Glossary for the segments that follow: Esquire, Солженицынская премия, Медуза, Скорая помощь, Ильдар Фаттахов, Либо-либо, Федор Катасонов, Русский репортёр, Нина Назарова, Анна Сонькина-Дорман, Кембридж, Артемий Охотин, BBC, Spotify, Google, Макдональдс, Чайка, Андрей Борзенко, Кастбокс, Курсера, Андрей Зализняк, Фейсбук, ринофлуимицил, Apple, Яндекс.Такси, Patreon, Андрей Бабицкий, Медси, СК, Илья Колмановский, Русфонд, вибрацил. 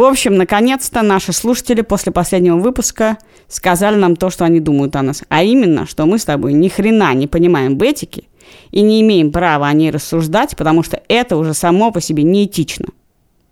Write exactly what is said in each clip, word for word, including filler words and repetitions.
В общем, наконец-то наши слушатели после последнего выпуска сказали нам то, что они думают о нас. А именно, что мы с тобой ни хрена не понимаем в этике и не имеем права о ней рассуждать, потому что это уже само по себе неэтично.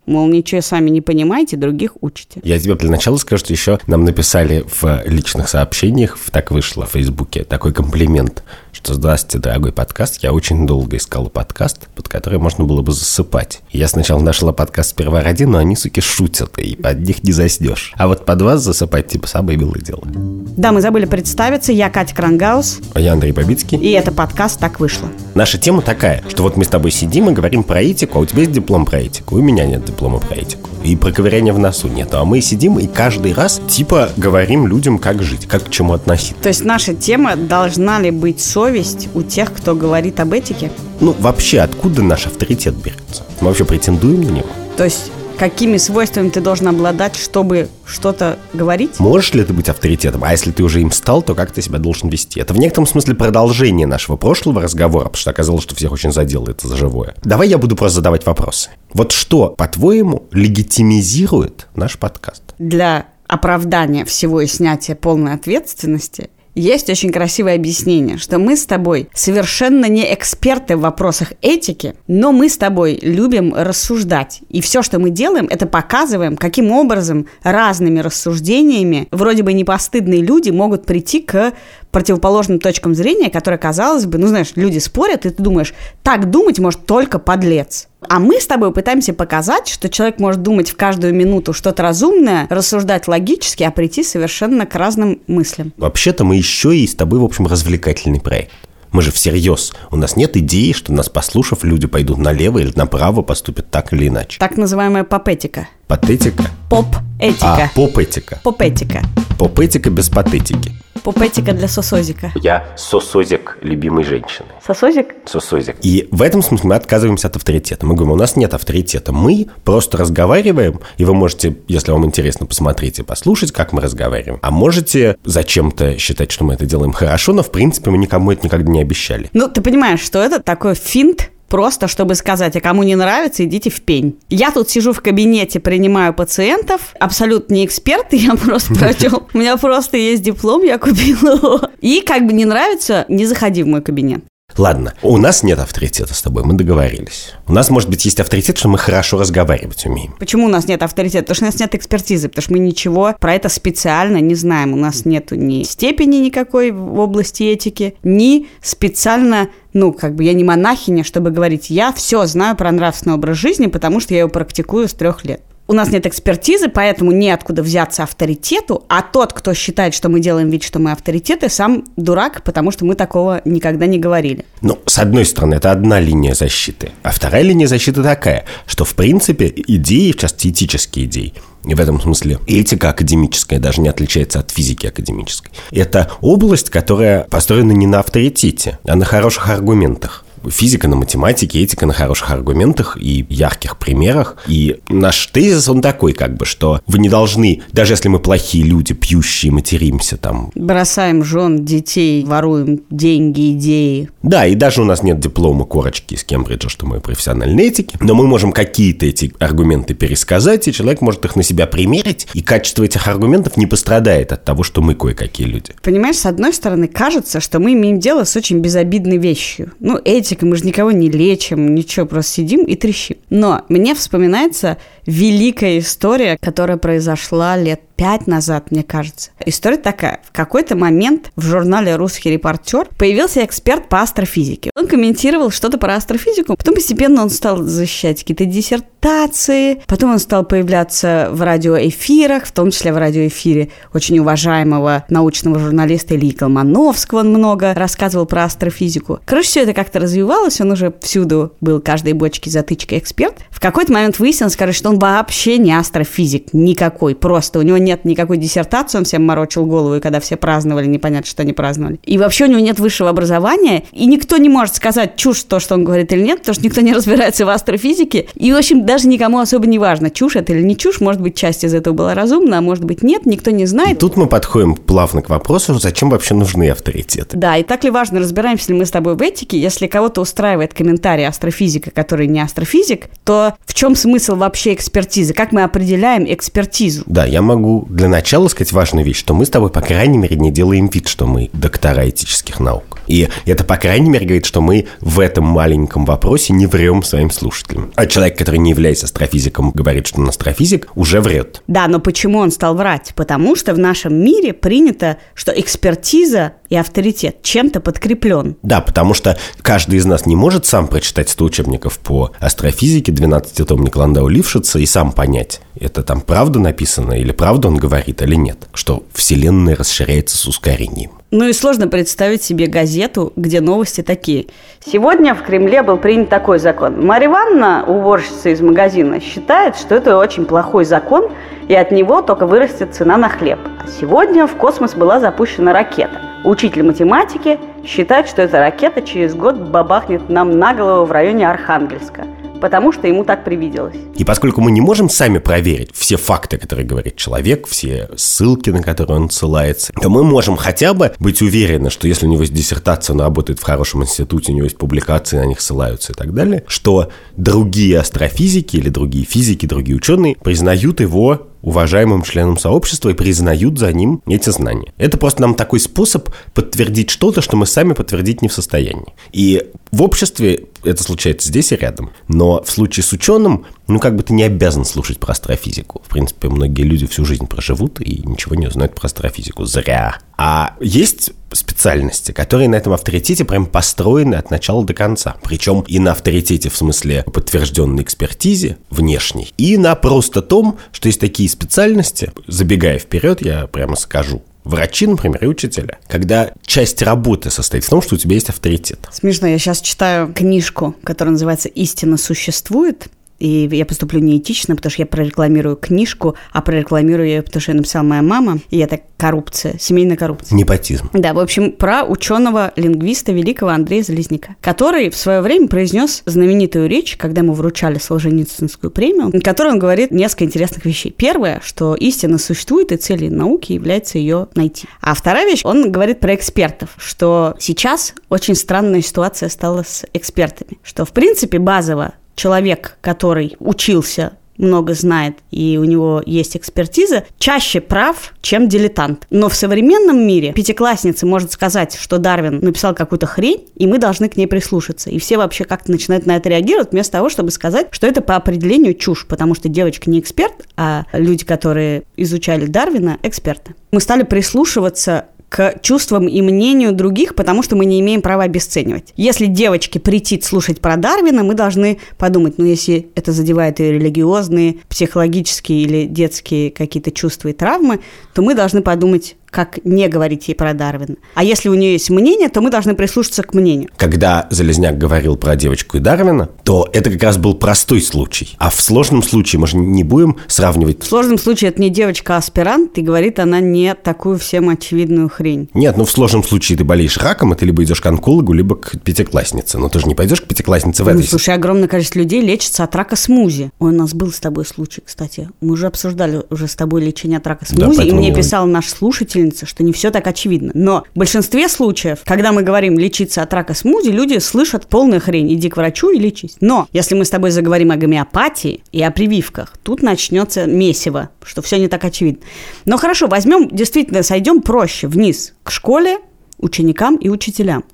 Мол, ничего сами не понимаете, других учите. Я тебе для начала скажу, что еще нам написали в личных сообщениях, в «Так вышло» в Фейсбуке, такой комплимент, что «Здравствуйте, дорогой подкаст, я очень долго искала подкаст, под который можно было бы засыпать. Я сначала нашла подкаст сперва ради, но они, суки, шутят, и под них не заснешь. А вот под вас засыпать, типа, самое милое дело». Да, мы забыли представиться. Я Катя Крангаус. А я Андрей Бабицкий. И это подкаст «Так вышло». Наша тема такая, что вот мы с тобой сидим и говорим про этику, а у тебя есть диплом про этику, у меня нет диплома. диплома про этику. И про ковыряние в носу нету. А мы сидим и каждый раз типа говорим людям, как жить, как к чему относиться. То есть наша тема — должна ли быть совесть у тех, кто говорит об этике? Ну, вообще, откуда наш авторитет берется? Мы вообще претендуем на него? То есть какими свойствами ты должен обладать, чтобы что-то говорить? Можешь ли ты быть авторитетом? А если ты уже им стал, то как ты себя должен вести? Это в некотором смысле продолжение нашего прошлого разговора, потому что оказалось, что всех очень задело это за живое. Давай я буду просто задавать вопросы. Вот что, по-твоему, легитимизирует наш подкаст? Для оправдания всего и снятия полной ответственности есть очень красивое объяснение, что мы с тобой совершенно не эксперты в вопросах этики, но мы с тобой любим рассуждать. И все, что мы делаем, это показываем, каким образом разными рассуждениями вроде бы непостыдные люди могут прийти к противоположным точкам зрения, которые, казалось бы, ну знаешь, люди спорят, и ты думаешь, так думать может только подлец. А мы с тобой пытаемся показать, что человек может думать в каждую минуту что-то разумное, рассуждать логически, а прийти совершенно к разным мыслям. Вообще-то мы еще и с тобой, в общем, развлекательный проект. Мы же всерьез. У нас нет идеи, что нас послушав, люди пойдут налево или направо, поступят так или иначе. Так называемая попэтика. Патетика? Поп-этика. А, поп-этика. Поп-этика. Поп-этика без патетики. Попэтика для сосозика. Я сосозик любимой женщины. Сосозик? Сосозик. И в этом смысле мы отказываемся от авторитета. Мы говорим, у нас нет авторитета. Мы просто разговариваем, и вы можете, если вам интересно, посмотреть и послушать, как мы разговариваем. А можете зачем-то считать, что мы это делаем хорошо, но в принципе мы никому это никогда не обещали. Ну, ты понимаешь, что это такой финт, просто чтобы сказать, а кому не нравится, идите в пень. Я тут сижу в кабинете, принимаю пациентов, абсолютно не эксперт, я просто прочел. У меня просто есть диплом, я купила его. И как бы не нравится, не заходи в мой кабинет. Ладно, у нас нет авторитета с тобой, мы договорились. У нас, может быть, есть авторитет, что мы хорошо разговаривать умеем. Почему у нас нет авторитета? Потому что у нас нет экспертизы, потому что мы ничего про это специально не знаем. У нас нет ни степени никакой в области этики, ни специально... Ну, как бы я не монахиня, чтобы говорить, я все знаю про нравственный образ жизни, потому что я его практикую с трех лет. У нас нет экспертизы, поэтому неоткуда взяться авторитету, а тот, кто считает, что мы делаем вид, что мы авторитеты, сам дурак, потому что мы такого никогда не говорили. Ну, с одной стороны, это одна линия защиты, а вторая линия защиты такая, что, в принципе, идеи, в частности, этические идеи, и в этом смысле этика академическая даже не отличается от физики академической. Это область, которая построена не на авторитете, а на хороших аргументах. Физика на математике, этика на хороших аргументах и ярких примерах. И наш тезис, он такой, как бы, что вы не должны, даже если мы плохие люди, пьющие, материмся там, бросаем жен, детей, воруем деньги, идеи. Да, и даже у нас нет диплома корочки из Кембриджа, что мы профессиональные этики, но мы можем какие-то эти аргументы пересказать, и человек может их на себя примерить, и качество этих аргументов не пострадает от того, что мы кое-какие люди. Понимаешь, с одной стороны, кажется, что мы имеем дело с очень безобидной вещью. Ну, эти мы же никого не лечим, ничего, просто сидим и трещим. Но мне вспоминается великая история, которая произошла лет пять назад, мне кажется. История такая. В какой-то момент в журнале «Русский репортёр» появился эксперт по астрофизике. Он комментировал что-то про астрофизику, потом постепенно он стал защищать какие-то диссертации, потом он стал появляться в радиоэфирах, в том числе в радиоэфире очень уважаемого научного журналиста Ильи Колмановского. Он много рассказывал про астрофизику. Короче, все это как-то развивалось. Он уже всюду был, каждой бочке затычкой эксперт. В какой-то момент выяснилось, короче, что он вообще не астрофизик никакой. Просто у него нет никакой диссертации, он всем морочил голову, и когда все праздновали, непонятно, что они праздновали. И вообще у него нет высшего образования, и никто не может сказать, чушь то, что он говорит или нет, потому что никто не разбирается в астрофизике. И, в общем, даже никому особо не важно, чушь это или не чушь. Может быть, часть из этого была разумна, а может быть, нет, никто не знает. И тут мы подходим плавно к вопросу, зачем вообще нужны авторитеты. Да, и так ли важно, разбираемся ли мы с тобой в этике, если кого-то устраивает комментарий астрофизика, который не астрофизик, то в чем смысл вообще экспертизы? Как мы определяем экспертизу? Да, я могу для начала сказать важную вещь, что мы с тобой, по крайней мере, не делаем вид, что мы доктора этических наук. И это, по крайней мере, говорит, что мы в этом маленьком вопросе не врем своим слушателям. А человек, который не является астрофизиком, говорит, что он астрофизик, уже врет. Да, но почему он стал врать? Потому что в нашем мире принято, что экспертиза и авторитет чем-то подкреплен. Да, потому что каждый из нас не может сам прочитать сто учебников по астрофизике, двенадцатитомник Ландау-Лифшица, и сам понять, это там правда написано, или правда он говорит, или нет, что Вселенная расширяется с ускорением. Ну и сложно представить себе газету, где новости такие. Сегодня в Кремле был принят такой закон. Марья Ивановна, уборщица из магазина, считает, что это очень плохой закон, и от него только вырастет цена на хлеб. А сегодня в космос была запущена ракета. Учитель математики считает, что эта ракета через год бабахнет нам на голову в районе Архангельска, потому что ему так привиделось. И поскольку мы не можем сами проверить все факты, которые говорит человек, все ссылки, на которые он ссылается, то мы можем хотя бы быть уверены, что если у него есть диссертация, он работает в хорошем институте, у него есть публикации, на них ссылаются и так далее, что другие астрофизики или другие физики, другие ученые признают его уважаемым членам сообщества и признают за ним эти знания. Это просто нам такой способ подтвердить что-то, что мы сами подтвердить не в состоянии. И в обществе это случается здесь и рядом. Но в случае с ученым, ну как бы ты не обязан слушать про астрофизику. В принципе, многие люди всю жизнь проживут и ничего не узнают про астрофизику. Зря. А есть специальности, которые на этом авторитете прям построены от начала до конца. Причем и на авторитете в смысле подтвержденной экспертизе внешней, и на просто том, что есть такие специальности, забегая вперед, я прямо скажу, врачи, например, и учителя. Когда часть работы состоит в том, что у тебя есть авторитет. Смешно, я сейчас читаю книжку, которая называется «Истина существует». И я поступлю неэтично, потому что я прорекламирую книжку, а прорекламирую ее, потому что ее написала моя мама. И это коррупция, семейная коррупция. Непотизм. Да, в общем, про ученого-лингвиста великого Андрея Зализняка, который в свое время произнес знаменитую речь, когда ему вручали Солженицынскую премию, в которой он говорит несколько интересных вещей. Первое, что истина существует, и целью науки является ее найти. А вторая вещь, он говорит про экспертов, что сейчас очень странная ситуация стала с экспертами, что, в принципе, базово человек, который учился, много знает, и у него есть экспертиза, чаще прав, чем дилетант. Но в современном мире пятиклассница может сказать, что Дарвин написал какую-то хрень, и мы должны к ней прислушаться. И все вообще как-то начинают на это реагировать, вместо того, чтобы сказать, что это по определению чушь, потому что девочка не эксперт, а люди, которые изучали Дарвина, эксперты. Мы стали прислушиваться к чувствам и мнению других, потому что мы не имеем права обесценивать. Если девочке претит слушать про Дарвина, мы должны подумать, ну, если это задевает ее религиозные, психологические или детские какие-то чувства и травмы, то мы должны подумать, как не говорить ей про Дарвина. А если у нее есть мнение, то мы должны прислушаться к мнению. Когда Зализняк говорил про девочку и Дарвина, то это как раз был простой случай. А в сложном случае мы же не будем сравнивать. В сложном случае это не девочка, а аспирант, и говорит она не такую всем очевидную хрень. Нет, ну в сложном случае ты болеешь раком, и ты либо идешь к онкологу, либо к пятикласснице. Но ты же не пойдешь к пятикласснице в этой. Ну, слушай, огромное количество людей лечится от рака смузи. Ой, у нас был с тобой случай, кстати. Мы уже обсуждали уже с тобой лечение от рака смузи, да, и мне писал наш слушатель, что не все так очевидно. Но в большинстве случаев, когда мы говорим «лечиться от рака смузи», люди слышат полную хрень. Иди к врачу и лечись. Но если мы с тобой заговорим о гомеопатии и о прививках, тут начнется месиво, что все не так очевидно. Но хорошо, возьмем, действительно, сойдем проще вниз к школе, ученикам и учителям.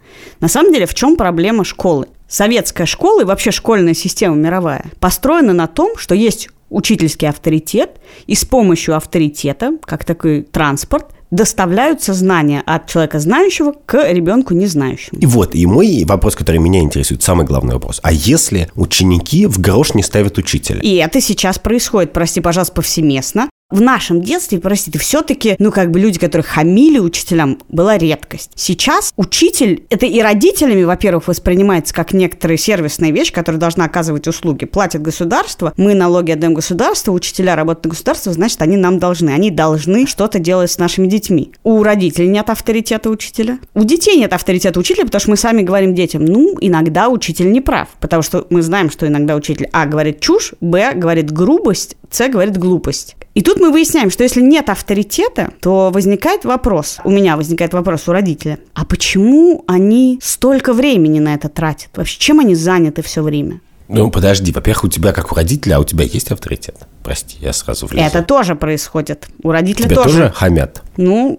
На самом деле, в чем проблема школы? Советская школа и вообще школьная система мировая построена на том, что есть учительский авторитет, и с помощью авторитета, как такой транспорт, доставляются знания от человека знающего к ребенку не знающему. И вот, и мой вопрос, который меня интересует, самый главный вопрос. А если ученики в грош не ставят учителя? И это сейчас происходит, прости, пожалуйста, повсеместно. в нашем детстве, простите, все-таки, ну, как бы люди, которые хамили учителям, была редкость. Сейчас учитель, это и родителями, во-первых, воспринимается как некоторая сервисная вещь, которая должна оказывать услуги. Платит государство, мы налоги отдаем государству, учителя работают на государство, значит, они нам должны. Они должны что-то делать с нашими детьми. У родителей нет авторитета учителя. У детей нет авторитета учителя, потому что мы сами говорим детям, ну, иногда учитель не прав, потому что мы знаем, что иногда учитель а. говорит чушь, б. говорит грубость, с. говорит глупость. И тут мы выясняем, что если нет авторитета, то возникает вопрос, у меня возникает вопрос у родителя, а почему они столько времени на это тратят? Вообще, чем они заняты все время? Ну, подожди, во-первых, у тебя как у родителя, а у тебя есть авторитет? Прости, я сразу влезу. Это тоже происходит. У родителей тоже. Тебя тоже хамят? Ну,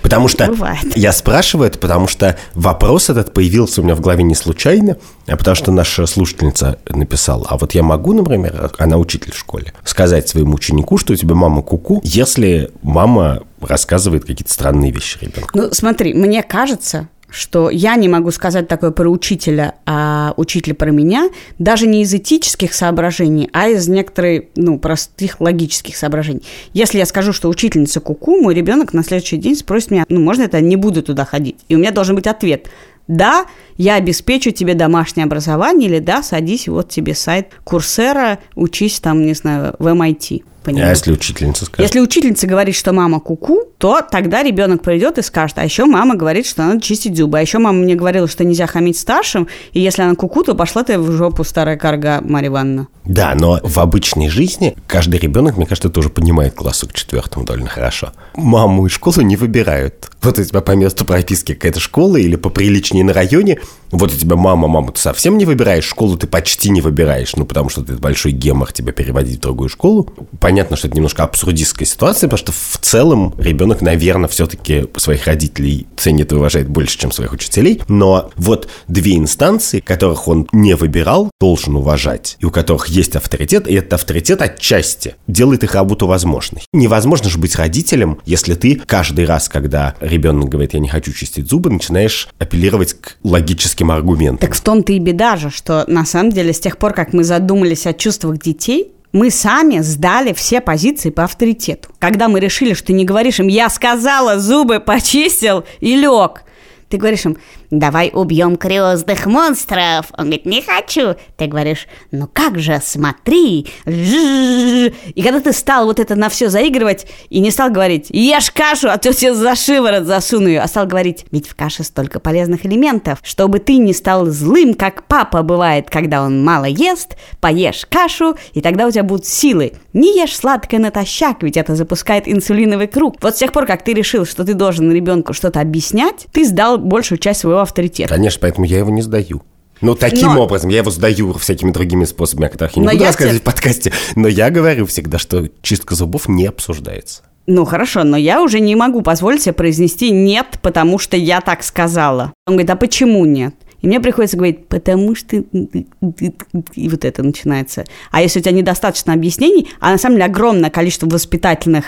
потому что бывает. Я спрашиваю это, потому что вопрос этот появился у меня в голове не случайно, а потому что наша слушательница написала, а вот я могу, например, она учитель в школе, сказать своему ученику, что у тебя мама куку, если мама рассказывает какие-то странные вещи ребенку? Ну, смотри, мне кажется, что я не могу сказать такое про учителя, а учитель про меня, даже не из этических соображений, а из некоторых, ну, простых логических соображений. Если я скажу, что учительница куку, мой ребенок на следующий день спросит меня, ну, можно это, не буду туда ходить? И у меня должен быть ответ. Да, я обеспечу тебе домашнее образование, или да, садись, вот тебе сайт Курсера, учись там, не знаю, в эм ай ти. Понимаете? А если учительница скажет? Если учительница говорит, что мама куку, то тогда ребенок придет и скажет, а еще мама говорит, что надо чистить зубы, а еще мама мне говорила, что нельзя хамить старшим, и если она куку, то пошла ты в жопу, старая карга, Марья Ивановна. Да, но в обычной жизни каждый ребенок, мне кажется, тоже понимает классу к четвертому довольно хорошо. Маму и школу не выбирают. Вот у тебя по месту прописки какая-то школа или поприличнее на районе, вот у тебя мама, маму ты совсем не выбираешь, школу ты почти не выбираешь, ну, потому что ты большой гемор, тебя переводить в другую школу. Понятно, что это немножко абсурдистская ситуация, потому что в целом ребенок, наверное, все-таки своих родителей ценит и уважает больше, чем своих учителей, но вот две инстанции, которых он не выбирал, должен уважать, и у которых есть авторитет, и этот авторитет отчасти делает их работу возможной. Невозможно же быть родителем, если ты каждый раз, когда ребенок говорит, я не хочу чистить зубы, начинаешь апеллировать к логическим аргументам. Так в том-то и беда же, что на самом деле с тех пор, как мы задумались о чувствах детей, мы сами сдали все позиции по авторитету. Когда мы решили, что не говоришь им «я сказала, зубы почистил и лег», ты говоришь им «давай убьем крёстных монстров». Он говорит «не хочу». Ты говоришь «ну как же, смотри». И когда ты стал вот это на все заигрывать и не стал говорить «ешь кашу, а то тебе за шиворот засуну ее», а стал говорить «ведь в каше столько полезных элементов, чтобы ты не стал злым, как папа бывает, когда он мало ест, поешь кашу, и тогда у тебя будут силы. Не ешь сладкое натощак, ведь это запускает инсулиновый круг». Вот с тех пор, как ты решил, что ты должен ребенку что-то объяснять, ты сдал большую часть своего авторитета. Конечно, поэтому я его не сдаю. Ну, таким но... образом, я его сдаю всякими другими способами, о которых я не но буду я рассказывать тебе... в подкасте, но я говорю всегда, что чистка зубов не обсуждается. Ну, хорошо, но я уже не могу позволить себе произнести «нет, потому что я так сказала». Он говорит, а почему нет? И мне приходится говорить, потому что... И вот это начинается. А если у тебя недостаточно объяснений, а на самом деле огромное количество воспитательных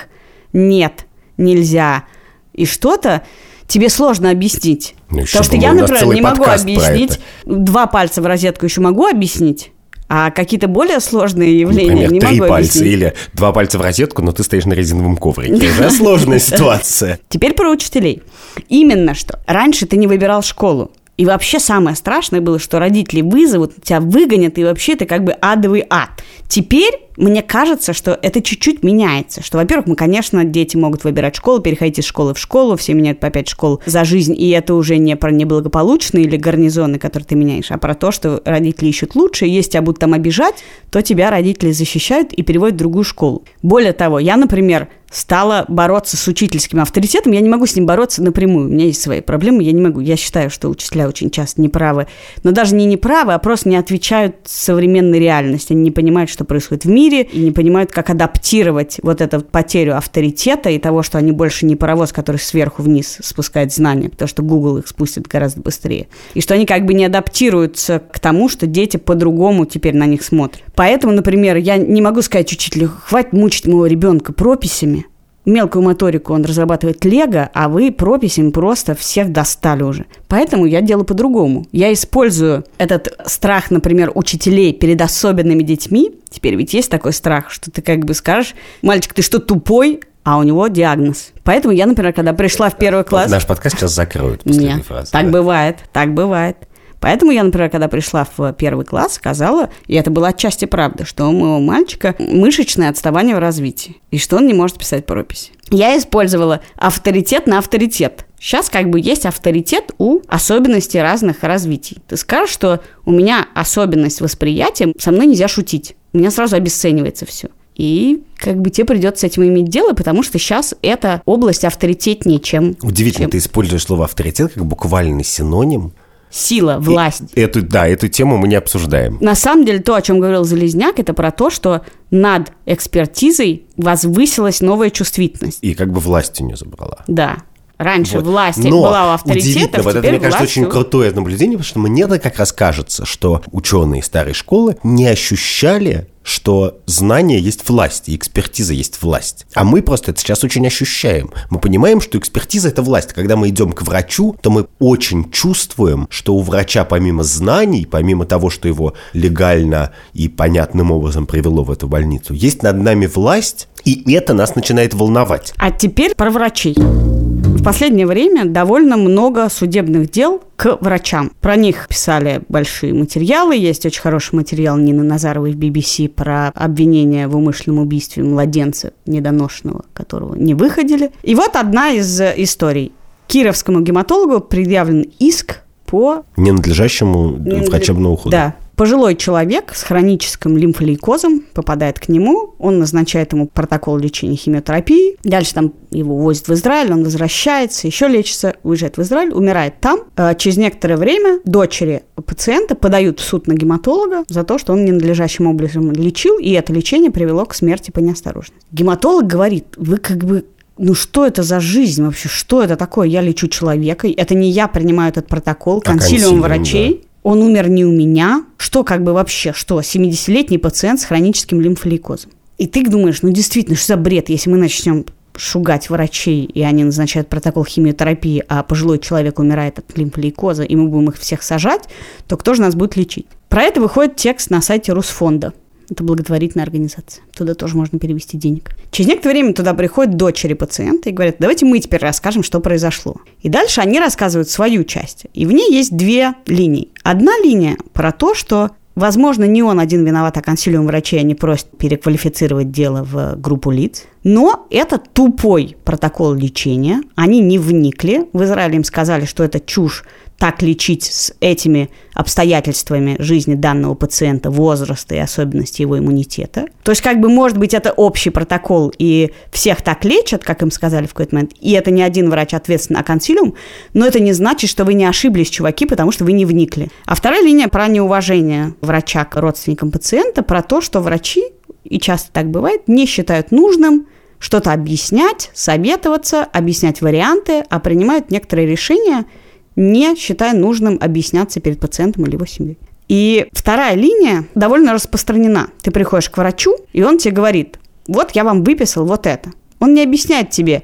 «нет, нельзя» и что-то, тебе сложно объяснить. Ну, потому что я, например, не могу объяснить. Два пальца в розетку еще могу объяснить, а какие-то более сложные явления например, не могу объяснить. Например, три пальца или два пальца в розетку, но ты стоишь на резиновом коврике. Это сложная ситуация. Теперь про учителей. Именно что. Раньше ты не выбирал школу. И вообще самое страшное было, что родители вызовут, тебя выгонят, и вообще это как бы адовый ад. Теперь мне кажется, что это чуть-чуть меняется. Что, во-первых, мы, конечно, дети могут выбирать школу, переходить из школы в школу, все меняют по пять школ за жизнь, и это уже не про неблагополучные или гарнизоны, которые ты меняешь, а про то, что родители ищут лучше, и если тебя будут там обижать, то тебя родители защищают и переводят в другую школу. Более того, я, например, стала бороться с учительским авторитетом, я не могу с ним бороться напрямую, у меня есть свои проблемы, я не могу, я считаю, что учителя очень часто неправы, но даже не неправы, а просто не отвечают современной реальности, они не понимают, что происходит в мире, и не понимают, как адаптировать вот эту потерю авторитета и того, что они больше не паровоз, который сверху вниз спускает знания, потому что Google их спустит гораздо быстрее. И что они как бы не адаптируются к тому, что дети по-другому теперь на них смотрят. Поэтому, например, я не могу сказать учителю, хватит мучить моего ребенка прописями. мелкую моторику он разрабатывает лего, а вы прописями просто всех достали уже. Поэтому я делаю по-другому. Я использую этот страх, например, учителей перед особенными детьми. Теперь ведь есть такой страх, что ты как бы скажешь: «Мальчик, ты что, тупой?» А у него диагноз. Поэтому я, например, когда пришла в первый класс... Наш подкаст сейчас закроют после этой фразы. Так да? бывает, так бывает. Поэтому я, например, когда пришла в первый класс, сказала, и это было отчасти правда, что у моего мальчика мышечное отставание в развитии, и что он не может писать прописи. Я использовала авторитет на авторитет. Сейчас как бы есть авторитет у особенностей разных развитий. Ты скажешь, что у меня особенность восприятия, со мной нельзя шутить. У меня сразу обесценивается все. И как бы тебе придется с этим иметь дело, потому что сейчас эта область авторитетнее, чем... Удивительно, чем... ты используешь слово «авторитет» как буквальный синоним. Сила, власть. И, эту, да, эту тему мы не обсуждаем. На самом деле, то, о чем говорил Зализняк, это про то, что над экспертизой возвысилась новая чувствительность. И как бы власть у нее забрала. Да. Раньше вот. власть Но была у авторитетов, вот теперь власть... это, мне кажется, очень крутое наблюдение, потому что мне-то как раз кажется, что ученые старой школы не ощущали, что знание есть власть, и экспертиза есть власть. А мы просто это сейчас очень ощущаем. Мы понимаем, что экспертиза – это власть. Когда мы идем к врачу, то мы очень чувствуем, что у врача помимо знаний, помимо того, что его легально и понятным образом привело в эту больницу, есть над нами власть, и это нас начинает волновать. А теперь про врачей. В последнее время довольно много судебных дел к врачам. Про них писали большие материалы. Есть очень хороший материал Нины Назаровой в би би си про обвинение в умышленном убийстве младенца недоношенного, которого не выходили. И вот одна из историй. Кировскому гематологу предъявлен иск по... ненадлежащему врачебному уходу. Да. Пожилой человек с хроническим лимфолейкозом попадает к нему, он назначает ему протокол лечения химиотерапии, дальше там его возят в Израиль, он возвращается, еще лечится, уезжает в Израиль, умирает там. Через некоторое время дочери пациента подают в суд на гематолога за то, что он ненадлежащим образом лечил, и это лечение привело к смерти по неосторожности. Гематолог говорит, вы как бы... ну что это за жизнь вообще? Что это такое? Я лечу человека, это не я принимаю этот протокол, а консилиум врачей. Да. Он умер не у меня. Что как бы вообще? Что? семидесятилетний пациент с хроническим лимфолейкозом. И ты думаешь, ну действительно, что за бред, если мы начнем шугать врачей, и они назначают протокол химиотерапии, а пожилой человек умирает от лимфолейкоза, и мы будем их всех сажать, то кто же нас будет лечить? Про это выходит текст на сайте Русфонда. Это благотворительная организация. Туда тоже можно перевести денег. Через некоторое время туда приходят дочери пациента и говорят, давайте мы теперь расскажем, что произошло. И дальше они рассказывают свою часть. И в ней есть две линии. Одна линия про то, что, возможно, не он один виноват, а консилиум врачей, они просят переквалифицировать дело в группу лиц. Но это тупой протокол лечения. Они не вникли. В Израиле им сказали, что это чушь. Так лечить с этими обстоятельствами жизни данного пациента, возраста и особенностей его иммунитета. То есть, как бы, может быть, это общий протокол, и всех так лечат, как им сказали в какой-то момент, и это не один врач ответственен, а консилиум, но это не значит, что вы не ошиблись, чуваки, потому что вы не вникли. А вторая линия про неуважение врача к родственникам пациента, про то, что врачи, и часто так бывает, не считают нужным что-то объяснять, советоваться, объяснять варианты, а принимают некоторые решения, не считая нужным объясняться перед пациентом или его семьей. И вторая линия довольно распространена. Ты приходишь к врачу, и он тебе говорит, вот я вам выписал вот это. Он не объясняет тебе,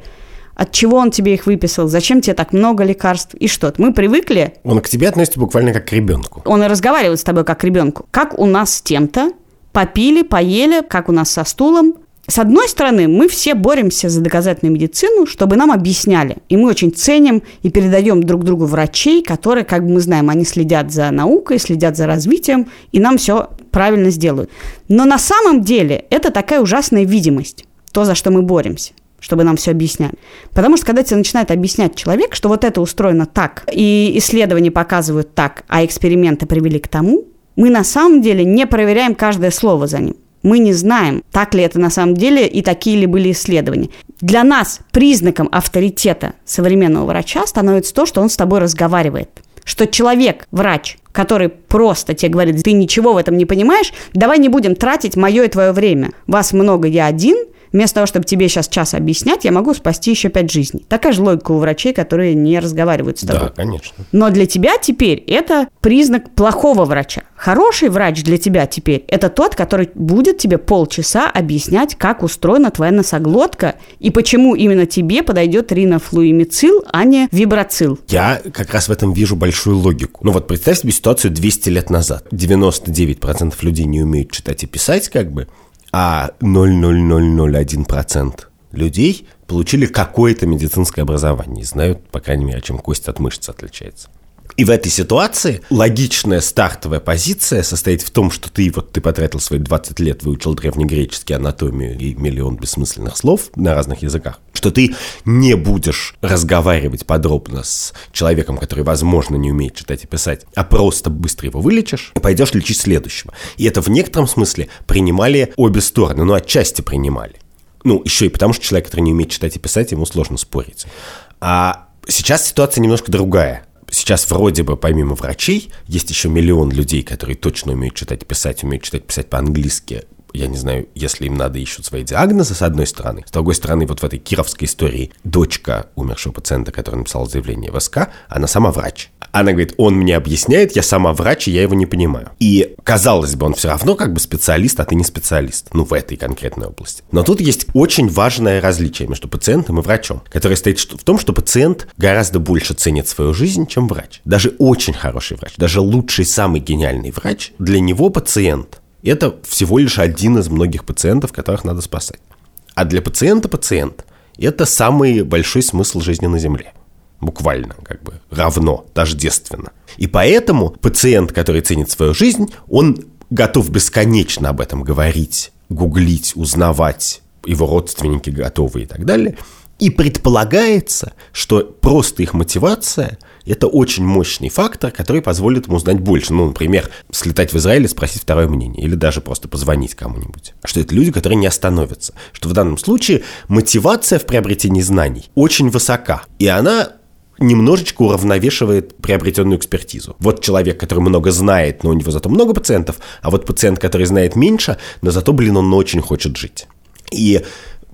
от чего он тебе их выписал, зачем тебе так много лекарств и что-то. Мы привыкли... Он к тебе относится буквально как к ребенку. Он и разговаривает с тобой как к ребенку. Как у нас с тем-то, попили, поели, как у нас со стулом. С одной стороны, мы все боремся за доказательную медицину, чтобы нам объясняли. И мы очень ценим и передаем друг другу врачей, которые, как мы знаем, они следят за наукой, следят за развитием, и нам все правильно сделают. Но на самом деле это такая ужасная видимость, то, за что мы боремся, чтобы нам все объясняли. Потому что когда тебе начинает объяснять человек, что вот это устроено так, и исследования показывают так, а эксперименты привели к тому, мы на самом деле не проверяем каждое слово за ним. Мы не знаем, так ли это на самом деле и такие ли были исследования. Для нас признаком авторитета современного врача становится то, что он с тобой разговаривает. Что человек, врач, который просто тебе говорит, ты ничего в этом не понимаешь, давай не будем тратить мое и твое время. Вас много, я один, Вместо того, чтобы тебе сейчас час объяснять, я могу спасти еще пять жизней. Такая же логика у врачей, которые не разговаривают с тобой. Да, конечно. Но для тебя теперь это признак плохого врача. Хороший врач для тебя теперь – это тот, который будет тебе полчаса объяснять, как устроена твоя носоглотка и почему именно тебе подойдет ринофлуимицил, а не вибрацил. Я как раз в этом вижу большую логику. Ну вот представь себе ситуацию двести лет назад. девяносто девять процентов людей не умеют читать и писать, как бы, а ноль целых ноль ноль ноль один процента людей получили какое-то медицинское образование и знают, по крайней мере, чем кость от мышцы отличается. И в этой ситуации логичная стартовая позиция состоит в том, что ты, вот, ты потратил свои двадцать лет, выучил древнегреческую анатомию и миллион бессмысленных слов на разных языках, что ты не будешь разговаривать подробно с человеком, который, возможно, не умеет читать и писать, а просто быстро его вылечишь и пойдешь лечить следующего. И это в некотором смысле принимали обе стороны, но отчасти принимали. Ну, еще и потому, что человек, который не умеет читать и писать, ему сложно спорить. А сейчас ситуация немножко другая. Сейчас вроде бы помимо врачей есть еще миллион людей, которые точно умеют читать и писать, умеют читать и писать по-английски. Я не знаю, если им надо, ищут свои диагнозы, с одной стороны. С другой стороны, вот в этой кировской истории дочка умершего пациента, который написал заявление в СК, она сама врач. Она говорит, он мне объясняет, я сама врач, и я его не понимаю. И, казалось бы, он все равно как бы специалист, а ты не специалист. Ну, в этой конкретной области. Но тут есть очень важное различие между пациентом и врачом, которое стоит в том, что пациент гораздо больше ценит свою жизнь, чем врач. Даже очень хороший врач, даже лучший, самый гениальный врач, для него пациент. Это всего лишь один из многих пациентов, которых надо спасать. А для пациента пациент – это самый большой смысл жизни на Земле. Буквально, как бы, равно, тождественно. И поэтому пациент, который ценит свою жизнь, он готов бесконечно об этом говорить, гуглить, узнавать, его родственники готовы и так далее. И предполагается, что просто их мотивация – это очень мощный фактор, который позволит ему узнать больше. Ну, например, слетать в Израиль и спросить второе мнение. Или даже просто позвонить кому-нибудь. Что это люди, которые не остановятся. Что в данном случае мотивация в приобретении знаний очень высока. И она немножечко уравновешивает приобретенную экспертизу. Вот человек, который много знает, но у него зато много пациентов. А вот пациент, который знает меньше, но зато, блин, он очень хочет жить. И...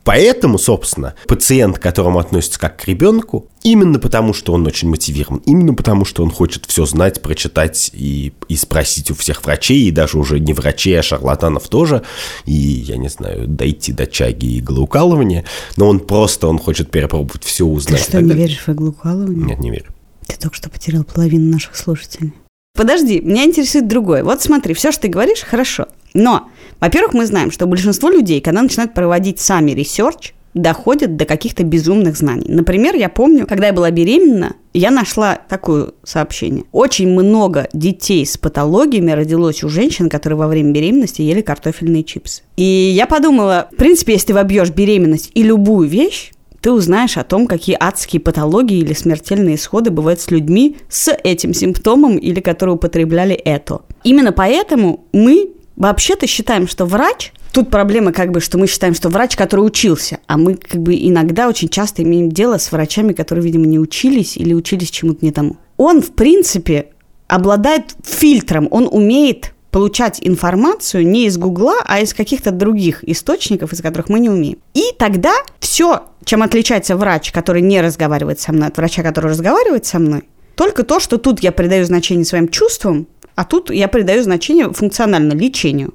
Поэтому, собственно, пациент, к которому относится как к ребенку, именно потому, что он очень мотивирован, именно потому, что он хочет все знать, прочитать и, и спросить у всех врачей, и даже уже не врачей, а шарлатанов тоже, и, я не знаю, дойти до чайки и иглоукалывания, но он просто, он хочет перепробовать все, узнать. Ты что, не веришь в иглоукалывание? Нет, не верю. Ты только что потерял половину наших слушателей. Подожди, меня интересует другое. Вот смотри, все, что ты говоришь, хорошо. Но, во-первых, мы знаем, что большинство людей, когда начинают проводить сами ресерч, доходят до каких-то безумных знаний. Например, я помню, когда я была беременна, я нашла такое сообщение. Очень много детей с патологиями родилось у женщин, которые во время беременности ели картофельные чипсы. И я подумала, в принципе, если ты вобьешь беременность и любую вещь, ты узнаешь о том, какие адские патологии или смертельные исходы бывают с людьми с этим симптомом или которые употребляли это. Именно поэтому мы... Вообще-то считаем, что врач... Тут проблема как бы, что мы считаем, что врач, который учился, а мы как бы иногда очень часто имеем дело с врачами, которые, видимо, не учились или учились чему-то не тому. Он, в принципе, обладает фильтром, он умеет получать информацию не из Гугла, а из каких-то других источников, из которых мы не умеем. И тогда все, чем отличается врач, который не разговаривает со мной, от врача, который разговаривает со мной, только то, что тут я придаю значение своим чувствам, а тут я придаю значение функционально лечению.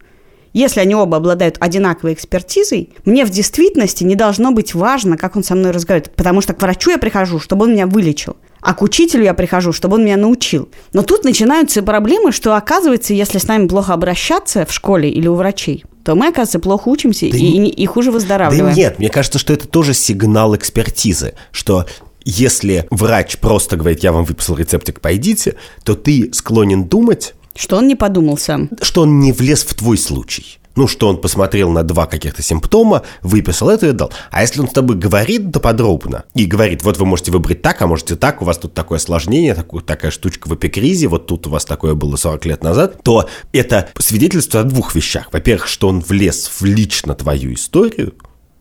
Если они оба обладают одинаковой экспертизой, мне в действительности не должно быть важно, как он со мной разговаривает, потому что к врачу я прихожу, чтобы он меня вылечил, а к учителю я прихожу, чтобы он меня научил. Но тут начинаются проблемы, что оказывается, если с нами плохо обращаться в школе или у врачей, то мы, оказывается, плохо учимся да и, не... и хуже выздоравливаем. Да нет, мне кажется, что это тоже сигнал экспертизы, что... Если врач просто говорит, я вам выписал рецептик, пойдите, то ты склонен думать... Что он не подумал сам. Что он не влез в твой случай. Ну, что он посмотрел на два каких-то симптома, выписал это и дал. А если он с тобой говорит, да подробно, и говорит, вот вы можете выбрать так, а можете так, у вас тут такое осложнение, такое, такая штучка в эпикризе, вот тут у вас такое было сорок лет назад, то это свидетельство о двух вещах. Во-первых, что он влез в лично твою историю,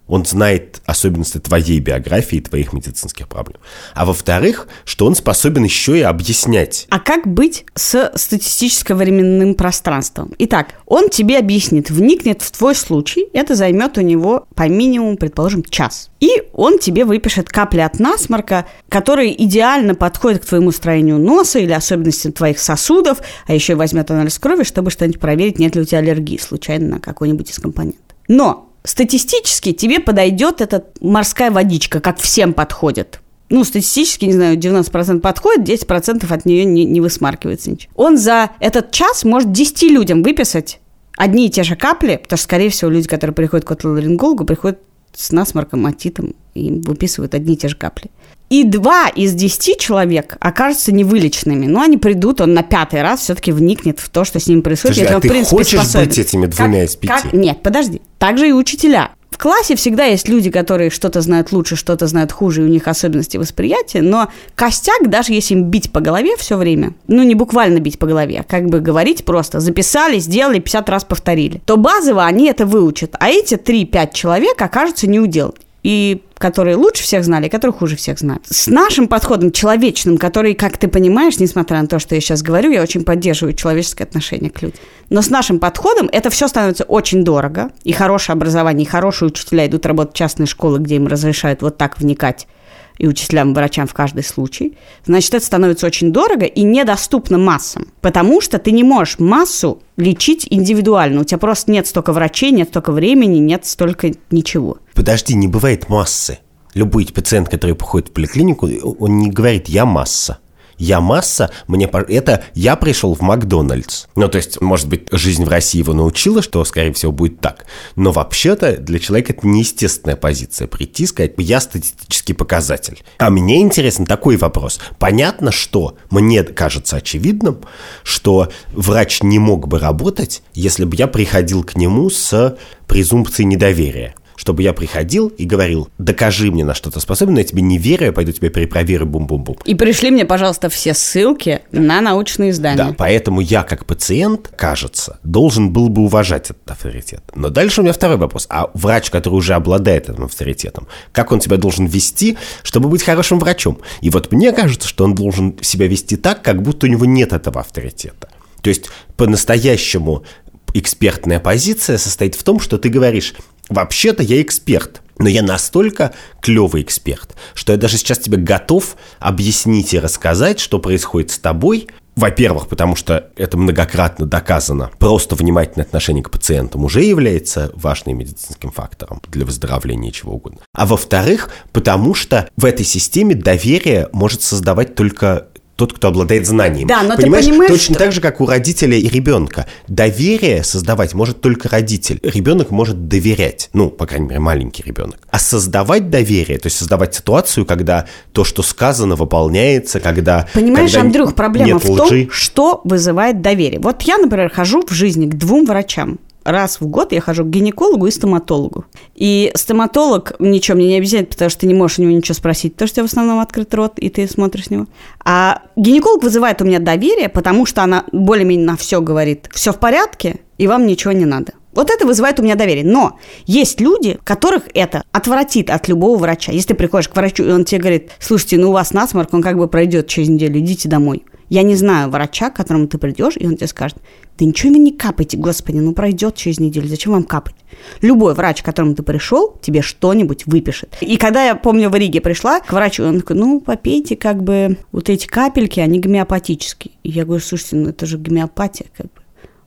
Он знает особенности твоей биографии и твоих медицинских проблем. А во-вторых, что он способен еще и объяснять. А как быть с статистическо-временным пространством? Итак, он тебе объяснит, вникнет в твой случай, это займет у него по минимуму, предположим, час. И он тебе выпишет капли от насморка, которые идеально подходят к твоему строению носа или особенностям твоих сосудов, а еще и возьмет анализ крови, чтобы что-нибудь проверить, нет ли у тебя аллергии случайно на какой-нибудь из компонентов. Но статистически тебе подойдет эта морская водичка, как всем подходит. Ну, статистически, не знаю, девяносто процентов подходит, десять процентов от нее не, не высмаркивается ничего. Он за этот час может десяти людям выписать одни и те же капли, потому что, скорее всего, люди, которые приходят к отоларингологу, приходят с насморком, отитом, и выписывают одни и те же капли. И два из десяти человек окажутся невылечными. Но они придут, он на пятый раз все-таки вникнет в то, что с ними происходит. Слушай, а ты хочешь способен. быть этими двумя как, из пяти? Как? Нет, подожди. Так же и учителя. В классе всегда есть люди, которые что-то знают лучше, что-то знают хуже, и у них особенности восприятия, но костяк, даже если им бить по голове все время, ну, не буквально бить по голове, а как бы говорить просто, записали, сделали, пятьдесят раз повторили, то базово они это выучат, а эти три-пять человек окажутся неудел. И которые лучше всех знали, и которые хуже всех знали. С нашим подходом человечным, который, как ты понимаешь, несмотря на то, что я сейчас говорю, я очень поддерживаю человеческое отношение к людям. Но с нашим подходом это все становится очень дорого. И хорошее образование, и хорошие учителя идут работать в частные школы, где им разрешают вот так вникать и учителям, и врачам в каждый случай. Значит, это становится очень дорого и недоступно массам. Потому что ты не можешь массу лечить индивидуально. У тебя просто нет столько врачей, нет столько времени, нет столько ничего. Подожди, не бывает массы. Любой пациент, который приходит в поликлинику, он не говорит «я масса». Я масса, мне это я пришел в Макдональдс. Ну, то есть, может быть, жизнь в России его научила, что, скорее всего, будет так. Но вообще-то для человека это неестественная позиция. Прийти и сказать, я статистический показатель. А мне интересен такой вопрос. Понятно, что мне кажется очевидным, что врач не мог бы работать, если бы я приходил к нему с презумпцией недоверия. Чтобы я приходил и говорил, докажи мне, на что ты способен, но я тебе не верю, я пойду тебя перепроверю, бум-бум-бум. И пришли мне, пожалуйста, все ссылки да. на научные издания. Да, поэтому я, как пациент, кажется, должен был бы уважать этот авторитет. Но дальше у меня второй вопрос. А врач, который уже обладает этим авторитетом, как он тебя должен вести, чтобы быть хорошим врачом? И вот мне кажется, что он должен себя вести так, как будто у него нет этого авторитета. То есть по-настоящему экспертная позиция состоит в том, что ты говоришь... Вообще-то я эксперт, но я настолько клевый эксперт, что я даже сейчас тебе готов объяснить и рассказать, что происходит с тобой. Во-первых, потому что это многократно доказано. Просто внимательное отношение к пациентам уже является важным медицинским фактором для выздоровления чего угодно. А во-вторых, потому что в этой системе доверие может создавать только... тот, кто обладает знаниями. Да, но понимаешь, ты понимаешь, точно что... так же, как у родителя и ребенка. Доверие создавать может только родитель. Ребенок может доверять. Ну, по крайней мере, маленький ребенок. А создавать доверие, то есть создавать ситуацию, когда то, что сказано, выполняется, когда... Понимаешь, когда Андрюх, проблема в том, что вызывает доверие. Вот я, например, хожу в жизни к двум врачам. Раз в год я хожу к гинекологу и стоматологу. И стоматолог ничего мне не объясняет, потому что ты не можешь у него ничего спросить, потому что у тебя в основном открыт рот, и ты смотришь на него. А гинеколог вызывает у меня доверие, потому что она более-менее на все говорит. Все в порядке, и вам ничего не надо. Вот это вызывает у меня доверие. Но есть люди, которых это отвратит от любого врача. Если ты приходишь к врачу, и он тебе говорит, слушайте, ну у вас насморк, он как бы пройдет через неделю, идите домой. Я не знаю врача, к которому ты придешь, и он тебе скажет, да ничего ему не капайте, господи, ну пройдет через неделю, зачем вам капать? Любой врач, к которому ты пришел, тебе что-нибудь выпишет. И когда я, помню, в Риге пришла к врачу, он такой, ну, попейте, как бы, вот эти капельки, они гомеопатические. И я говорю, слушайте, ну это же гомеопатия, как бы.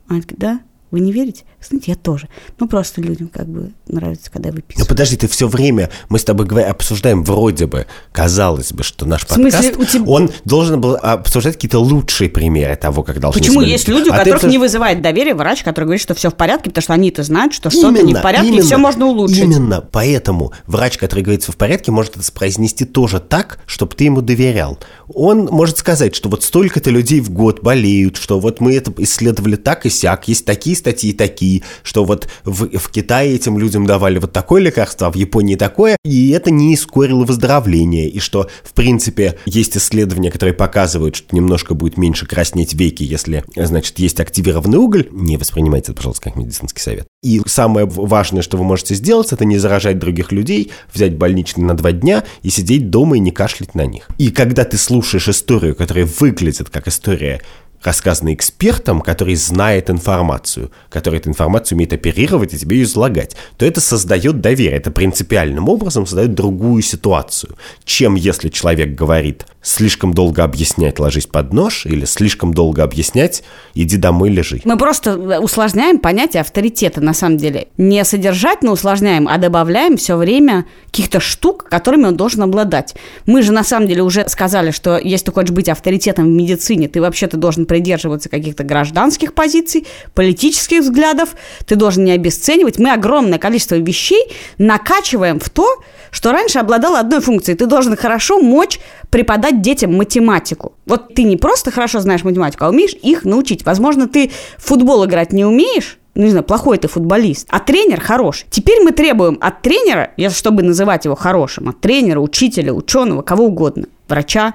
Она говорит, да? Вы не верите? Знаете, я тоже. Ну, просто людям как бы нравится, когда выписывают. Ну, подожди, ты все время, мы с тобой говоря, обсуждаем вроде бы, казалось бы, что наш подкаст, тебя... он должен был обсуждать какие-то лучшие примеры того, как должны... Почему есть люди, у а которых ты... не вызывает доверия врач, который говорит, что все в порядке, потому что они-то знают, что именно, что-то не в порядке, именно, и все можно улучшить. Именно поэтому врач, который говорит, что все в порядке, может это произнести тоже так, чтобы ты ему доверял. Он может сказать, что вот столько-то людей в год болеют, что вот мы это исследовали так и сяк, есть такие статьи такие, что вот в, в Китае этим людям давали вот такое лекарство, а в Японии такое, и это не ускорило выздоровление, и что, в принципе, есть исследования, которые показывают, что немножко будет меньше краснеть веки, если, значит, есть активированный уголь. Не воспринимайте это, пожалуйста, как медицинский совет. И самое важное, что вы можете сделать, это не заражать других людей, взять больничный на два дня и сидеть дома и не кашлять на них. И когда ты слушаешь историю, которая выглядит как история, рассказанная экспертом, который знает информацию, который эту информацию умеет оперировать и тебе ее излагать, то это создает доверие, это принципиальным образом создает другую ситуацию, чем если человек говорит «слишком долго объяснять, ложись под нож» или «слишком долго объяснять, иди домой, лежи». Мы просто усложняем понятие авторитета, на самом деле. Не содержательно усложняем, а добавляем все время каких-то штук, которыми он должен обладать. Мы же, на самом деле, уже сказали, что если ты хочешь быть авторитетом в медицине, ты вообще-то должен придерживаться каких-то гражданских позиций, политических взглядов, ты должен не обесценивать. Мы огромное количество вещей накачиваем в то, что раньше обладало одной функцией. Ты должен хорошо мочь преподать детям математику. Вот ты не просто хорошо знаешь математику, а умеешь их научить. Возможно, ты в футбол играть не умеешь, ну, не знаю, плохой ты футболист, а тренер хороший. Теперь мы требуем от тренера, чтобы называть его хорошим, от тренера, учителя, ученого, кого угодно, врача,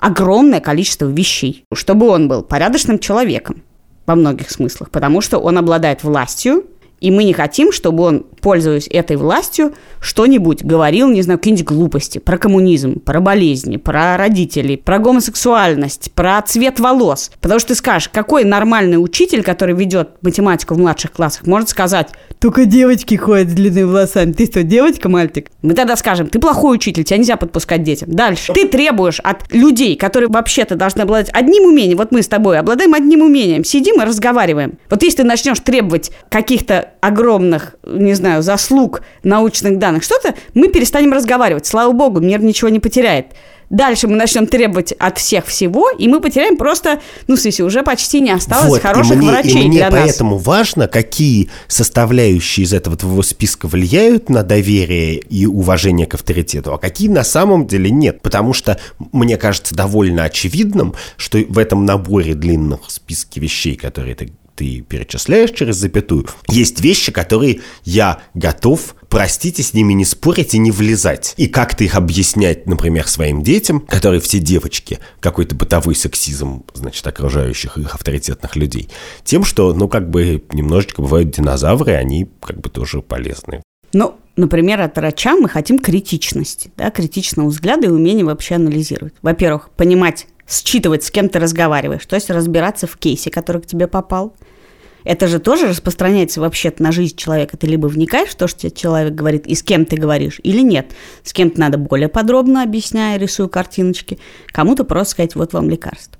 огромное количество вещей, чтобы он был порядочным человеком во многих смыслах, потому что он обладает властью, и мы не хотим, чтобы он, пользуясь этой властью, что-нибудь говорил, не знаю, какие-нибудь глупости про коммунизм, про болезни, про родителей, про гомосексуальность, про цвет волос. Потому что ты скажешь, какой нормальный учитель, который ведет математику в младших классах, может сказать: только девочки ходят с длинными волосами. Ты что, девочка, мальчик? Мы тогда скажем: ты плохой учитель, тебя нельзя подпускать детям. Дальше. Ты требуешь от людей, которые вообще-то должны обладать одним умением. Вот мы с тобой обладаем одним умением. Сидим и разговариваем. Вот если ты начнешь требовать каких-то огромных, не знаю, заслуг научных данных, что-то, мы перестанем разговаривать. Слава богу, мир ничего не потеряет. Дальше мы начнем требовать от всех всего, и мы потеряем просто, ну, в смысле, уже почти не осталось вот, хороших мне, врачей для нас. И мне поэтому важно, какие составляющие из этого твоего списка влияют на доверие и уважение к авторитету, а какие на самом деле нет. Потому что мне кажется довольно очевидным, что в этом наборе длинных списки вещей, которые ты ты перечисляешь через запятую, есть вещи, которые я готов простить и с ними не спорить и не влезать. И как-то их объяснять, например, своим детям, которые все девочки, какой-то бытовой сексизм, значит, окружающих их авторитетных людей, тем, что, ну, как бы, немножечко бывают динозавры, они, как бы, тоже полезны. Ну, например, от врача мы хотим критичности, да, критичного взгляда и умения вообще анализировать. Во-первых, понимать, считывать, с кем ты разговариваешь, то есть разбираться в кейсе, который к тебе попал. Это же тоже распространяется вообще-то на жизнь человека. Ты либо вникаешь в то, что тебе человек говорит, и с кем ты говоришь, или нет. С кем-то надо более подробно, объясняя, рисую картиночки. Кому-то просто сказать: вот вам лекарство.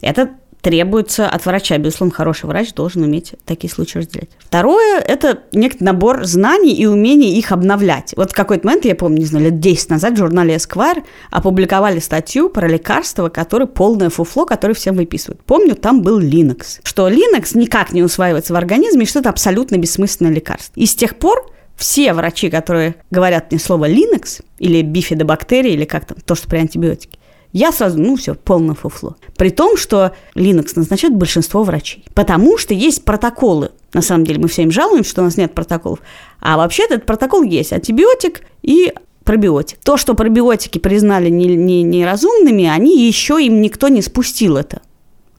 Это требуется от врача. Безусловно, хороший врач должен уметь такие случаи разделять. Второе – это некий набор знаний и умений их обновлять. Вот в какой-то момент, я помню, не знаю, лет десять назад в журнале Esquire опубликовали статью про лекарства, которое полное фуфло, которое всем выписывают. Помню, там был Linux. Что Linux никак не усваивается в организме, и что это абсолютно бессмысленное лекарство. И с тех пор все врачи, которые говорят мне слово Linux, или бифидобактерии, или как там, то, что при антибиотике, я сразу, ну все, полное фуфло. При том, что Linux назначают большинство врачей. Потому что есть протоколы. На самом деле мы всем жалуемся, что у нас нет протоколов. А вообще-то этот протокол есть. Антибиотик и пробиотик. То, что пробиотики признали неразумными, они еще им никто не спустил это.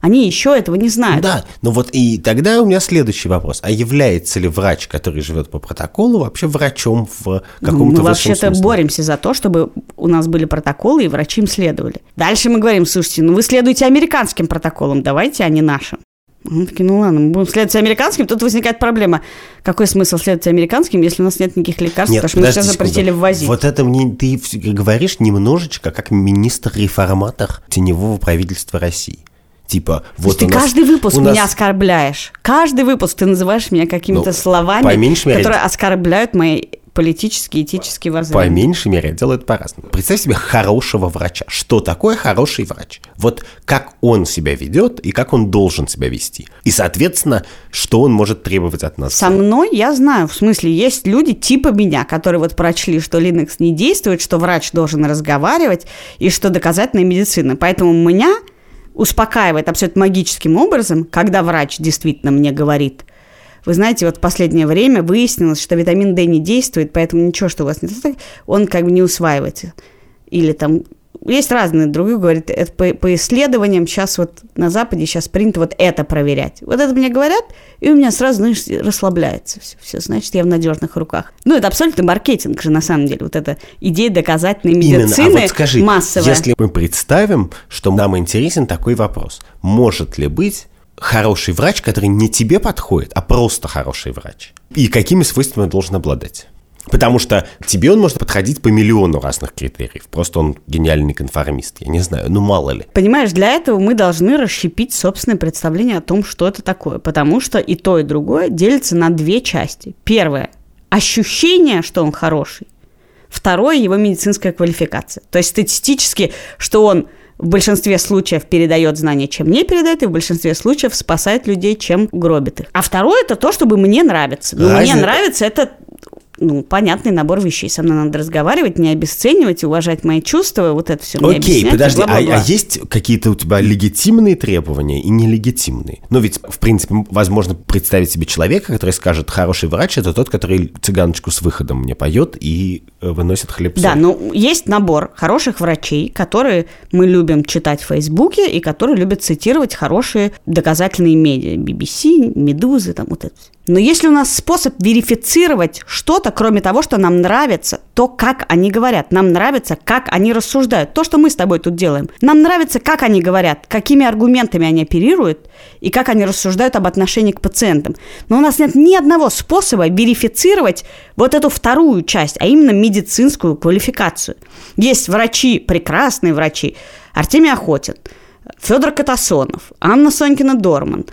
Они еще этого не знают. Да, ну вот и тогда у меня следующий вопрос. А является ли врач, который живет по протоколу, вообще врачом в каком-то высшем смысле? Мы вообще-то боремся за то, чтобы у нас были протоколы, и врачи им следовали. Дальше мы говорим: слушайте, ну вы следуете американским протоколам, давайте, а не нашим. Мы такие: ну ладно, мы будем следовать американским. Тут возникает проблема. Какой смысл следовать американским, если у нас нет никаких лекарств? Нет, потому что мы сейчас запретили ввозить. Вот это мне ты говоришь немножечко как министр-реформатор теневого правительства России. Типа, вот ты нас, каждый выпуск нас... меня оскорбляешь. Каждый выпуск ты называешь меня какими-то ну, словами, которые мере... оскорбляют мои политические, этические воззрения. По меньшей мере, я делаю это по-разному. Представь себе хорошего врача. Что такое хороший врач? Вот как он себя ведет и как он должен себя вести. И, соответственно, что он может требовать от нас. Со мной я знаю. В смысле, есть люди типа меня, которые вот прочли, что Linux не действует, что врач должен разговаривать и что доказательная медицина. Поэтому у меня... успокаивает абсолютно магическим образом, когда врач действительно мне говорит: Вы знаете, вот в последнее время выяснилось, что витамин Д не действует, поэтому ничего, что у вас не достаточно, он как бы не усваивается. Или там... Есть разные, другие говорят, это по, по исследованиям сейчас вот на Западе сейчас принято вот это проверять. Вот это мне говорят, и у меня сразу, знаешь, расслабляется все, все, значит, я в надежных руках. Ну, это абсолютно маркетинг же, на самом деле, вот эта идея доказательной медицины. Именно, а вот скажи, массовая. Если мы представим, что нам интересен такой вопрос, может ли быть хороший врач, который не тебе подходит, а просто хороший врач, и какими свойствами он должен обладать? Потому что тебе он может подходить по миллиону разных критериев. Просто он гениальный конформист, я не знаю, ну мало ли. Понимаешь, для этого мы должны расщепить собственное представление о том, что это такое. Потому что и то, и другое делится на две части. Первое – ощущение, что он хороший. Второе – его медицинская квалификация. То есть статистически, что он в большинстве случаев передает знания, чем не передает, и в большинстве случаев спасает людей, чем гробит их. А второе – это то, чтобы мне нравится. Ну, мне нравится – это... Ну, понятный набор вещей. Со мной надо разговаривать, не обесценивать, уважать мои чувства, вот это все. Окей, не подожди, а, а есть какие-то у тебя легитимные требования и нелегитимные? Ну, ведь, в принципе, возможно представить себе человека, который скажет, хороший врач – это тот, который цыганочку с выходом мне поет и выносит хлеб. Да, ну, есть набор хороших врачей, которые мы любим читать в Фейсбуке и которые любят цитировать хорошие доказательные медиа. би би си, Медузы, там вот это все. Но если у нас способ верифицировать что-то, кроме того, что нам нравится, то, как они говорят, нам нравится, как они рассуждают, то, что мы с тобой тут делаем, нам нравится, как они говорят, какими аргументами они оперируют и как они рассуждают об отношении к пациентам. Но у нас нет ни одного способа верифицировать вот эту вторую часть, а именно медицинскую квалификацию. Есть врачи, прекрасные врачи, Артемий Охотин, Федор Катасонов, Анна Сонькина-Дорман,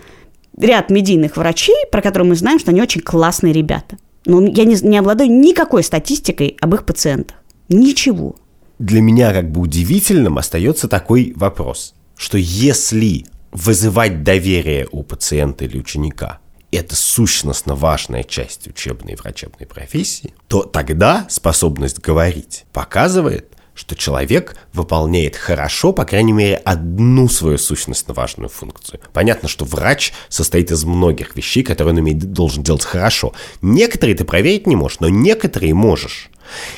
ряд медийных врачей, про которые мы знаем, что они очень классные ребята. Но я не, не обладаю никакой статистикой об их пациентах. Ничего. Для меня как бы удивительным остается такой вопрос, что если вызывать доверие у пациента или ученика – это сущностно важная часть учебной и врачебной профессии, то тогда способность говорить показывает, что человек выполняет хорошо, по крайней мере, одну свою сущностно важную функцию. Понятно, что врач состоит из многих вещей, которые он умеет, должен делать хорошо. Некоторые ты проверить не можешь, но некоторые можешь.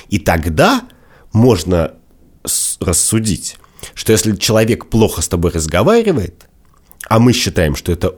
И тогда можно с- рассудить, что если человек плохо с тобой разговаривает, а мы считаем, что это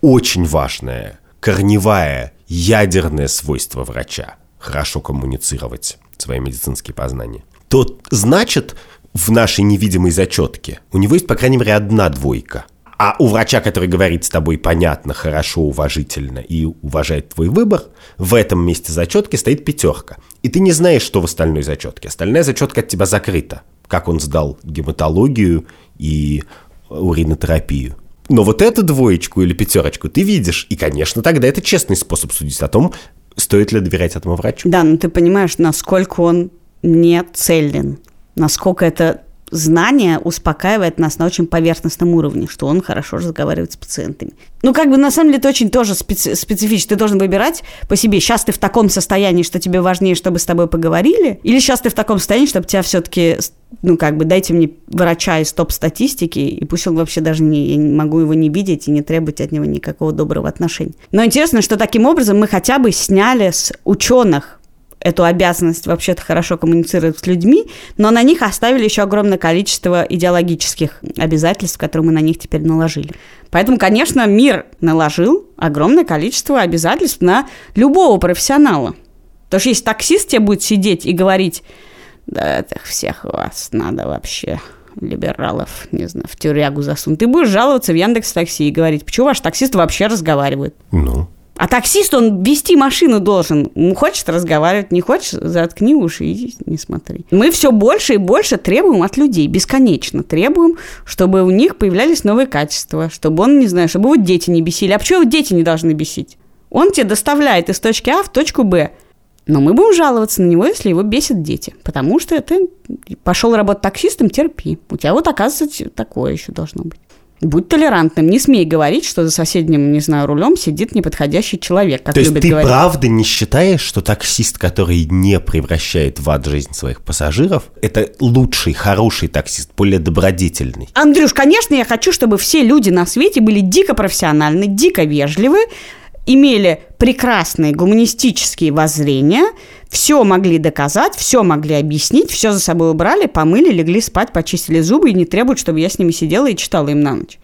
очень важное, корневое, ядерное свойство врача – хорошо коммуницировать свои медицинские познания, то, значит, в нашей невидимой зачетке у него есть, по крайней мере, одна двойка. А у врача, который говорит с тобой понятно, хорошо, уважительно и уважает твой выбор, в этом месте зачетки стоит пятерка. И ты не знаешь, что в остальной зачетке. Остальная зачетка от тебя закрыта. Как он сдал гематологию и уринотерапию. Но вот эту двоечку или пятерочку ты видишь. И, конечно, тогда это честный способ судить о том, стоит ли доверять этому врачу. Да, но ты понимаешь, насколько он... не целен. Насколько это знание успокаивает нас на очень поверхностном уровне, что он хорошо разговаривает с пациентами. Ну, как бы, на самом деле, это очень тоже специ- специфично. Ты должен выбирать по себе. Сейчас ты в таком состоянии, что тебе важнее, чтобы с тобой поговорили, или сейчас ты в таком состоянии, чтобы тебя все-таки, ну, как бы, дайте мне врача из топ-статистики, и пусть он вообще даже не... Я не могу его не видеть и не требовать от него никакого доброго отношения. Но интересно, что таким образом мы хотя бы сняли с ученых эту обязанность вообще-то хорошо коммуницировать с людьми, но на них оставили еще огромное количество идеологических обязательств, которые мы на них теперь наложили. Поэтому, конечно, мир наложил огромное количество обязательств на любого профессионала. Потому что если таксист тебе будет сидеть и говорить, да, это всех вас надо вообще... либералов, не знаю, в тюрягу засунуть, ты будешь жаловаться в Яндекс.Такси и говорить, почему ваш таксист вообще разговаривает? Ну... А таксист, он вести машину должен. Хочешь разговаривать, не хочешь, заткни уши и не смотри. Мы все больше и больше требуем от людей, бесконечно требуем, чтобы у них появлялись новые качества, чтобы он, не знаю, чтобы его дети не бесили. А почему его дети не должны бесить? Он тебе доставляет из точки А в точку Б. Но мы будем жаловаться на него, если его бесят дети. Потому что ты пошел работать таксистом, терпи. У тебя вот, оказывается, такое еще должно быть. Будь толерантным, не смей говорить, что за соседним, не знаю, рулем сидит неподходящий человек, как любит говорить. То есть ты правда не считаешь, что таксист, который не превращает в ад жизнь своих пассажиров, это лучший, хороший таксист, более добродетельный? Андрюш, конечно, я хочу, чтобы все люди на свете были дико профессиональны, дико вежливы имели прекрасные гуманистические воззрения, все могли доказать, все могли объяснить, все за собой убрали, помыли, легли спать, почистили зубы и не требуют, чтобы я с ними сидела и читала им на ночь.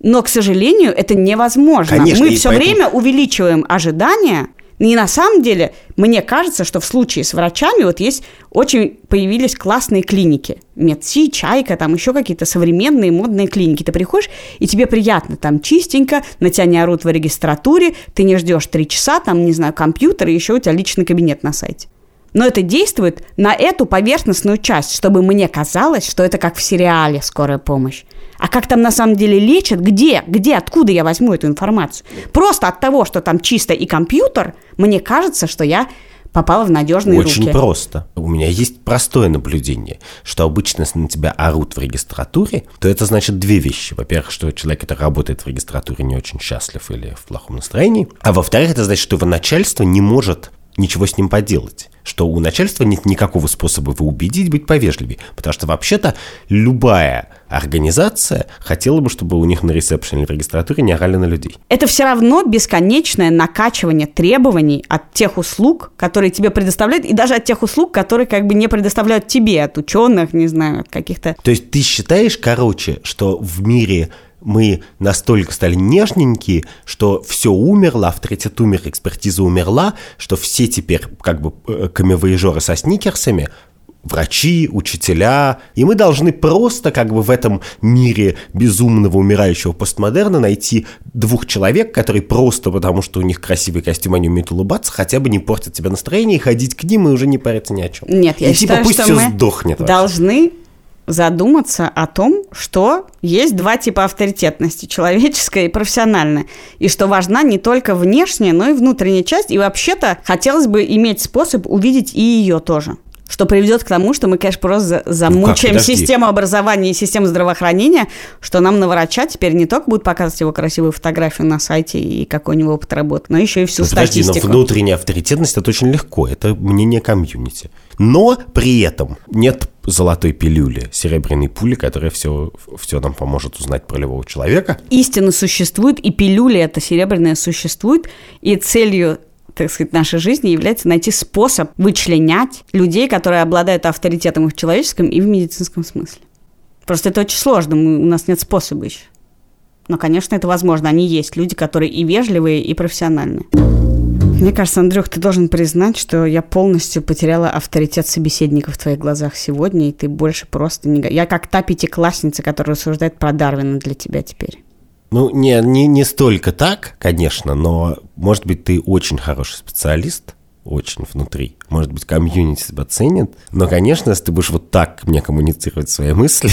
Но, к сожалению, это невозможно. Конечно, мы все поэтому... время увеличиваем ожидания. И на самом деле, мне кажется, что в случае с врачами вот есть очень появились классные клиники. Медси, Чайка, там еще какие-то современные модные клиники. Ты приходишь, и тебе приятно, там чистенько, на тебя не орут в регистратуре, ты не ждешь три часа, там, не знаю, компьютер, и еще у тебя личный кабинет на сайте. Но это действует на эту поверхностную часть, чтобы мне казалось, что это как в сериале «Скорая помощь». А как там на самом деле лечат? Где? Где? Откуда я возьму эту информацию? Просто от того, что там чисто и компьютер, мне кажется, что я попала в надежные руки. Очень просто. У меня есть простое наблюдение, что обычно, если на тебя орут в регистратуре, то это значит две вещи. Во-первых, что человек, который работает в регистратуре, не очень счастлив или в плохом настроении. А во-вторых, это значит, что его начальство не может ничего с ним поделать. Что у начальства нет никакого способа его убедить быть повежливее. Потому что вообще-то любая организация хотела бы, чтобы у них на ресепшене или в регистратуре не орали на людей. Это все равно бесконечное накачивание требований от тех услуг, которые тебе предоставляют, и даже от тех услуг, которые как бы не предоставляют тебе, от ученых, не знаю, от каких-то... То есть ты считаешь, короче, что в мире... мы настолько стали нежненькие, что все умерло, авторитет умер, экспертиза умерла, что все теперь как бы камевоежеры со сникерсами, врачи, учителя, и мы должны просто как бы в этом мире безумного умирающего постмодерна найти двух человек, которые просто потому, что у них красивый костюм, они умеют улыбаться, хотя бы не портят тебе настроение, и ходить к ним и уже не париться ни о чем. Нет, я и, считаю, типа, пусть что все мы сдохнет должны... вообще. задуматься о том, что есть два типа авторитетности, человеческая и профессиональная, и что важна не только внешняя, но и внутренняя часть, и вообще-то хотелось бы иметь способ увидеть и ее тоже, что приведет к тому, что мы, конечно, просто замучаем ну как, систему образования и систему здравоохранения, что нам на врача теперь не только будут показывать его красивую фотографию на сайте и какой у него опыт работы, но еще и всю ну, подожди, статистику. Но внутренняя авторитетность – это очень легко, это мнение комьюнити. Но при этом нет золотой пилюли, серебряной пули, которая все, все нам поможет узнать про любого человека. Истина существует, и пилюля эта серебряная существует, и целью, так сказать, нашей жизни является найти способ вычленять людей, которые обладают авторитетом и в человеческом, и в медицинском смысле. Просто это очень сложно, мы, у нас нет способа еще. Но, конечно, это возможно, они есть, люди, которые и вежливые, и профессиональные. Мне кажется, Андрюх, ты должен признать, что я полностью потеряла авторитет собеседника в твоих глазах сегодня, и ты больше просто не... Я как та пятиклассница, которая рассуждает про Дарвина для тебя теперь. Ну, не, не, не столько так, конечно, но, может быть, ты очень хороший специалист, очень внутри. Может быть, комьюнити тебя ценит, но, конечно, если ты будешь вот так мне коммуницировать свои мысли,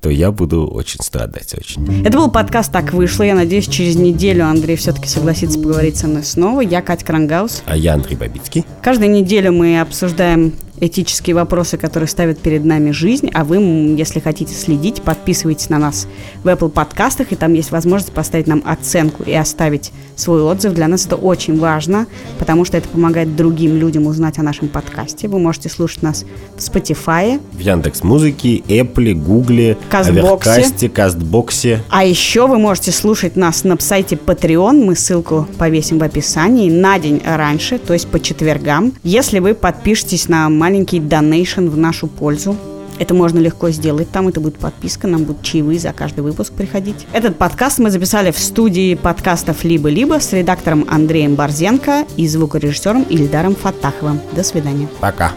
то я буду очень страдать, очень. Это был подкаст «Так вышло». Я надеюсь, через неделю Андрей все-таки согласится поговорить со мной снова. Я Катя Крангаус. А я Андрей Бабицкий. Каждую неделю мы обсуждаем этические вопросы, которые ставят перед нами жизнь, а вы, если хотите следить, подписывайтесь на нас в Apple подкастах, и там есть возможность поставить нам оценку и оставить свой отзыв. Для нас это очень важно, потому что это помогает другим людям узнать о нашем подкасте. Вы можете слушать нас в Spotify, в Яндекс.Музыке, Apple, Google, Кастбоксе, Кастбоксе. А еще вы можете слушать нас на сайте Patreon, мы ссылку повесим в описании, на день раньше, то есть по четвергам, если вы подпишетесь на маленький донейшн в нашу пользу. Это можно легко сделать. Там это будет подписка, нам будут чаевые за каждый выпуск приходить. Этот подкаст мы записали в студии подкастов «Либо-либо» с редактором Андреем Борзенко и звукорежиссером Ильдаром Фаттаховым. До свидания. Пока.